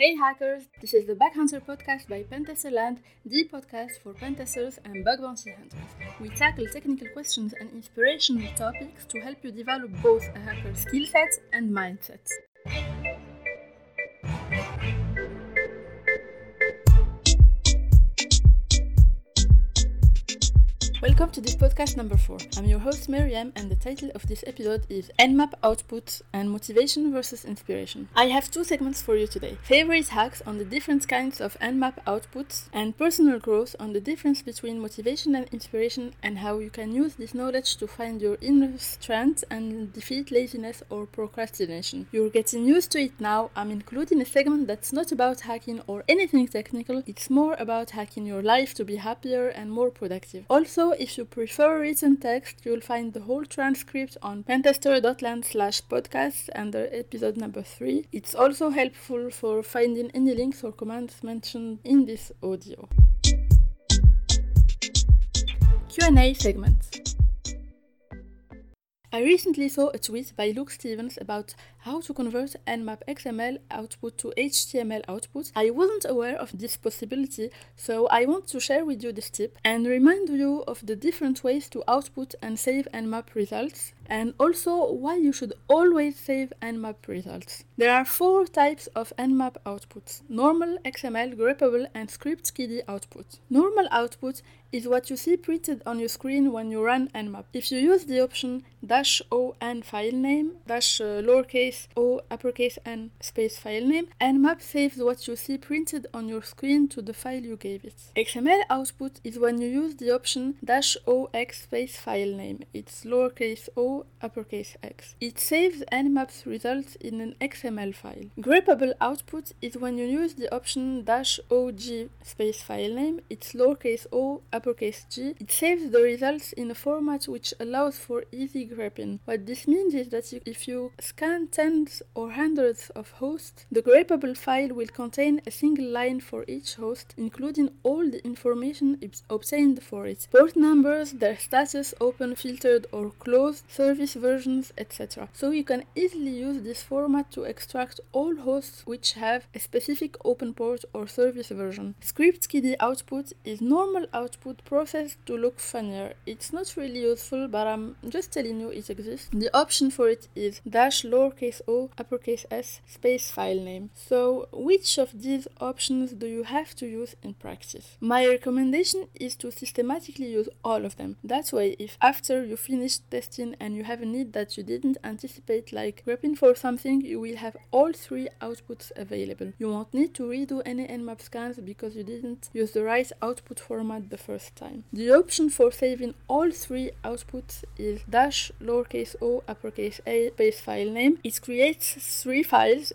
Hey hackers, this is the Bug Hunter podcast by Pentesterland, the podcast for pentesters and bug bounty hunters. We tackle technical questions and inspirational topics to help you develop both a hacker skill set and mindset. Welcome to this podcast number 4. I'm your host Miriam, and the title of this episode is Nmap Output and Motivation versus Inspiration. I have two segments for you today. Favorite hacks on the different kinds of Nmap outputs and personal growth on the difference between motivation and inspiration and how you can use this knowledge to find your inner strength and defeat laziness or procrastination. You're getting used to it now. I'm including a segment that's not about hacking or anything technical. It's more about hacking your life to be happier and more productive. Also, if you prefer written text, you'll find the whole transcript on pentester.land/podcast under episode number 3. It's also helpful for finding any links or commands mentioned in this audio. Q&A segment. I recently saw a tweet by Luke Stevens about how to convert Nmap XML output to HTML output. I wasn't aware of this possibility, so I want to share with you this tip and remind you of the different ways to output and save Nmap results, and also why you should always save Nmap results. There are 4 types of Nmap outputs: normal, XML, grippable, and script kiddie output. Normal output is what you see printed on your screen when you run Nmap. If you use the option -o and file name, lowercase o, uppercase n, space file name, Nmap saves what you see printed on your screen to the file you gave it. XML output is when you use the option -ox space file name. It's lowercase o, uppercase x. It saves Nmap's results in an XML file. Grippable output is when you use the option -og space file name. It's lowercase o, uppercase G. It saves the results in a format which allows for easy grapping. What this means is that if you scan tens or hundreds of hosts, the grappable file will contain a single line for each host, including all the information obtained for it: port numbers, their status, open, filtered or closed, service versions, etc. So you can easily use this format to extract all hosts which have a specific open port or service version. Script kiddie output is normal output process to look funnier. It's not really useful, but I'm just telling you it exists. The option for it is -o uppercase s space file name. So which of these options do you have to use in practice? My recommendation is to systematically use all of them. That way, if after you finish testing and you have a need that you didn't anticipate, like grabbing for something, you will have all 3 outputs available. You won't need to redo any Nmap scans because you didn't use the right output format the first time. The option for saving all 3 outputs is -o uppercase a space file name. It creates 3 files: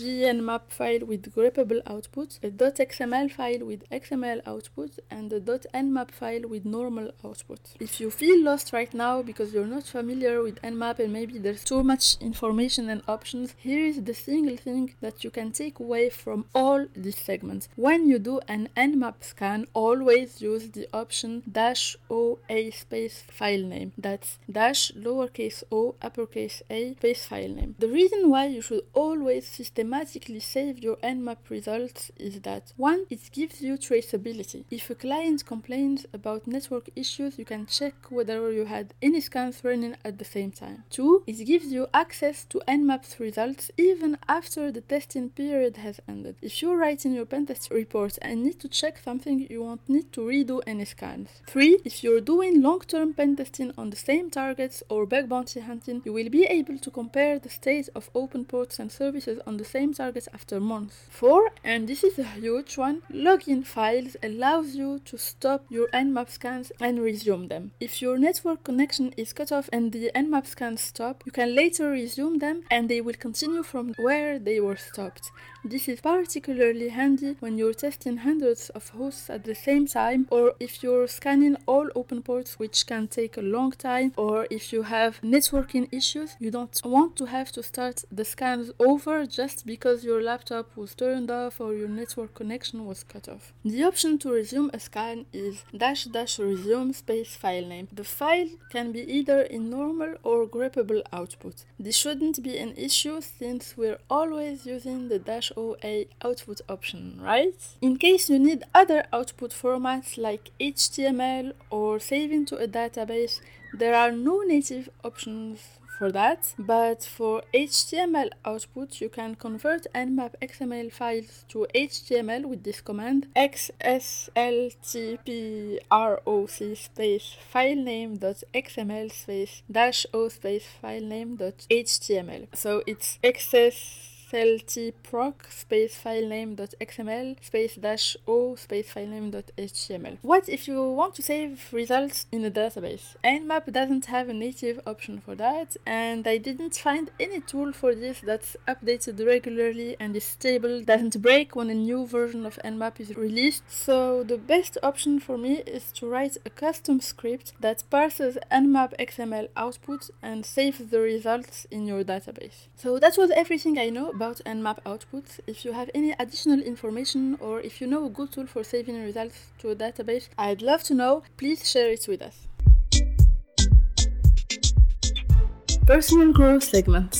.gnmap file with grappable output, a .xml file with XML output, and a .nmap file with normal output. If you feel lost right now because you're not familiar with Nmap and maybe there's too much information and options, here is the single thing that you can take away from all these segments. When you do an Nmap scan, always use the option -o a space file name. That's -o uppercase a space file name. The reason why you should always systematically save your Nmap results is that 1. It gives you traceability. If a client complains about network issues, you can check whether you had any scans running at the same time. 2. It gives you access to Nmap's results even after the testing period has ended. If you're writing your pentest report and need to check something, you won't need to redo any scans. 3. If you're doing long-term pentesting on the same targets or bug bounty hunting, you will be able to compare the state of open ports and services on the same targets after months. 4. And this is a huge one, login files allows you to stop your Nmap scans and resume them. If your network connection is cut off and the Nmap scans stop, you can later resume them and they will continue from where they were stopped. This is particularly handy when you're testing hundreds of hosts at the same time, or if you're scanning all open ports, which can take a long time, or if you have networking issues. You don't want to have to start the scans over just because your laptop was turned off or your network connection was cut off. The option to resume a scan is -resume space file name. The file can be either in normal or grabbable output. This shouldn't be an issue since we're always using the -OA output option, right? In case you need other output formats like HTML or saving to a database, there are no native options for that, but for HTML output you can convert Nmap XML files to HTML with this command xsltproc space filename dot xml space -o space filename dot html. So it's xsltproc space filename dot xml space -o space filename dot html. What if you want to save results in a database? Nmap doesn't have a native option for that, and I didn't find any tool for this that's updated regularly and is stable, doesn't break when a new version of Nmap is released. So the best option for me is to write a custom script that parses Nmap XML output and saves the results in your database. So that was everything I know about Nmap outputs. If you have any additional information or if you know a good tool for saving results to a database, I'd love to know. Please share it with us. Personal growth segments.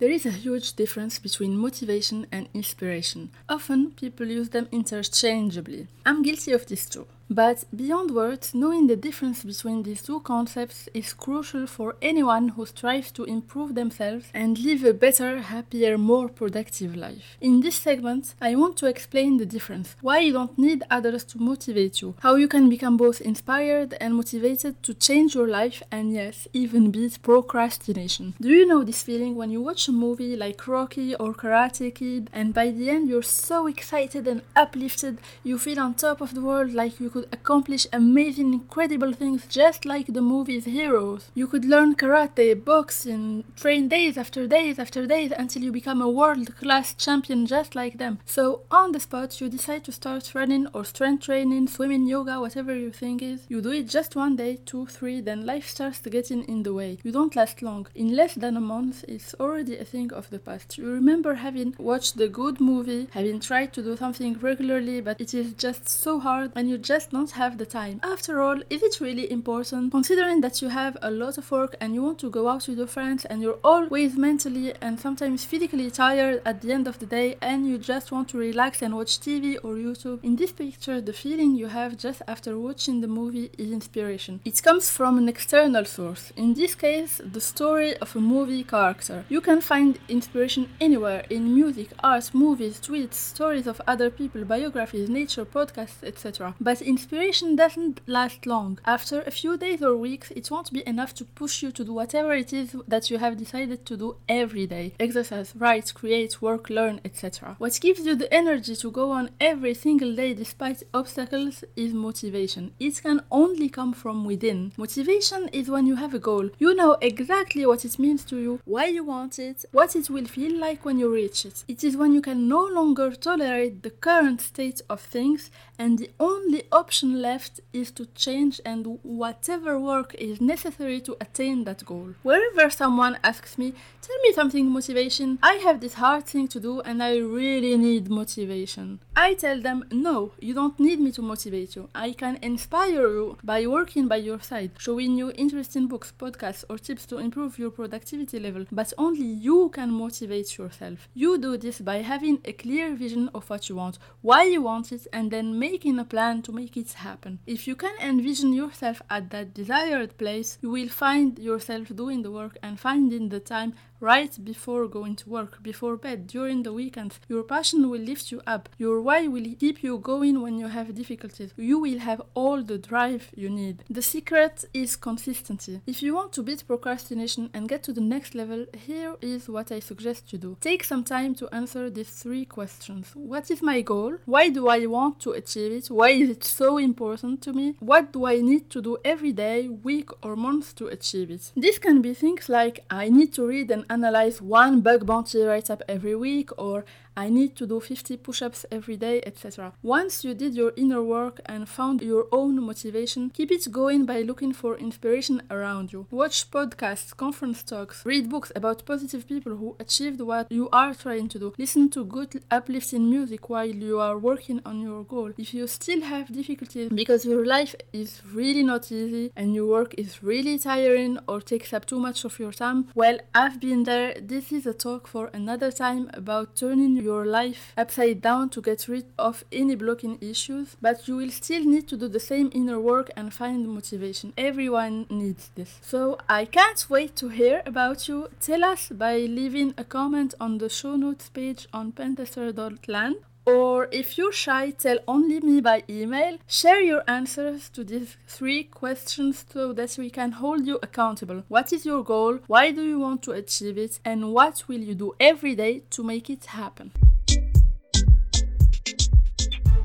There is a huge difference between motivation and inspiration. Often people use them interchangeably. I'm guilty of this too. But beyond words, knowing the difference between these two concepts is crucial for anyone who strives to improve themselves and live a better, happier, more productive life. In this segment, I want to explain the difference, why you don't need others to motivate you, how you can become both inspired and motivated to change your life, and yes, even beat procrastination. Do you know this feeling when you watch a movie like Rocky or Karate Kid, and by the end you're so excited and uplifted, you feel on top of the world, like you could accomplish amazing, incredible things just like the movie's heroes. You could learn karate, boxing, train days after days after days until you become a world-class champion just like them. So on the spot, you decide to start running or strength training, swimming, yoga, whatever your thing is. You do it just one day, two, three, then life starts getting in the way. You don't last long. In less than a month, it's already a thing of the past. You remember having watched the good movie, having tried to do something regularly, but it is just so hard and you just don't have the time. After all, is it really important? Considering that you have a lot of work and you want to go out with your friends and you're always mentally and sometimes physically tired at the end of the day and you just want to relax and watch TV or YouTube. In this picture, the feeling you have just after watching the movie is inspiration. It comes from an external source, in this case, the story of a movie character. You can find inspiration anywhere, in music, art, movies, tweets, stories of other people, biographies, nature, podcasts, etc. But inspiration doesn't last long. After a few days or weeks, it won't be enough to push you to do whatever it is that you have decided to do every day. Exercise, write, create, work, learn, etc. What gives you the energy to go on every single day despite obstacles is motivation. It can only come from within. Motivation is when you have a goal. You know exactly what it means to you, why you want it, what it will feel like when you reach it. It is when you can no longer tolerate the current state of things and the only option left is to change and do whatever work is necessary to attain that goal. Wherever someone asks me, tell me something motivation, I have this hard thing to do and I really need motivation. I tell them, no, you don't need me to motivate you. I can inspire you by working by your side, showing you interesting books, podcasts or tips to improve your productivity level, but only you can motivate yourself. You do this by having a clear vision of what you want, why you want it, and then making a plan to make it happen. If you can envision yourself at that desired place, you will find yourself doing the work and finding the time right before going to work, before bed, during the weekends. Your passion will lift you up. Your why will keep you going when you have difficulties. You will have all the drive you need. The secret is consistency. If you want to beat procrastination and get to the next level, here is what I suggest you do. Take some time to answer these three questions. What is my goal? Why do I want to achieve it? Why is it so important to me? What do I need to do every day, week or month to achieve it? This can be things like I need to read and analyze one bug bounty write-up every week, or I need to do 50 push-ups every day, etc. Once you did your inner work and found your own motivation, keep it going by looking for inspiration around you. Watch podcasts, conference talks, read books about positive people who achieved what you are trying to do. Listen to good uplifting music while you are working on your goal. If you still have difficulties because your life is really not easy and your work is really tiring or takes up too much of your time, well, I've been there. This is a talk for another time about turning your life upside down to get rid of any blocking issues, but you will still need to do the same inner work and find motivation. Everyone needs this. So I can't wait to hear about you. Tell us by leaving a comment on the show notes page on Pentesterland, or if you're shy, tell only me by email. Share your answers to these 3 questions so that we can hold you accountable. What is your goal? Why do you want to achieve it? And what will you do every day to make it happen?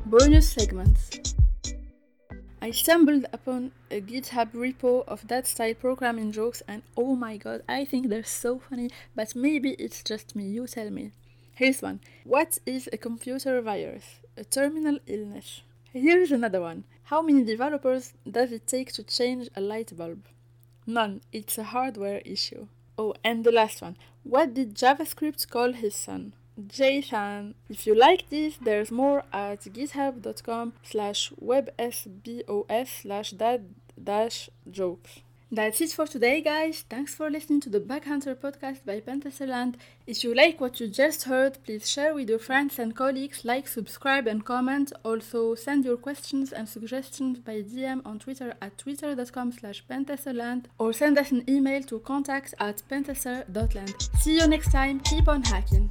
Bonus segments. I stumbled upon a GitHub repo of that style programming jokes and oh my god, I think they're so funny, but maybe it's just me, you tell me. Here's one. What is a computer virus? A terminal illness. Here's another one. How many developers does it take to change a light bulb? None. It's a hardware issue. Oh, and the last one. What did JavaScript call his son? Jason. If you like this, there's more at github.com/websbos/that-jokes. That's it for today, guys. Thanks for listening to the Backhunter podcast by Pentesterland. If you like what you just heard, please share with your friends and colleagues, like, subscribe and comment. Also, send your questions and suggestions by DM on Twitter at twitter.com/Pentesterland or send us an email to contact@pentester.land. See you next time. Keep on hacking.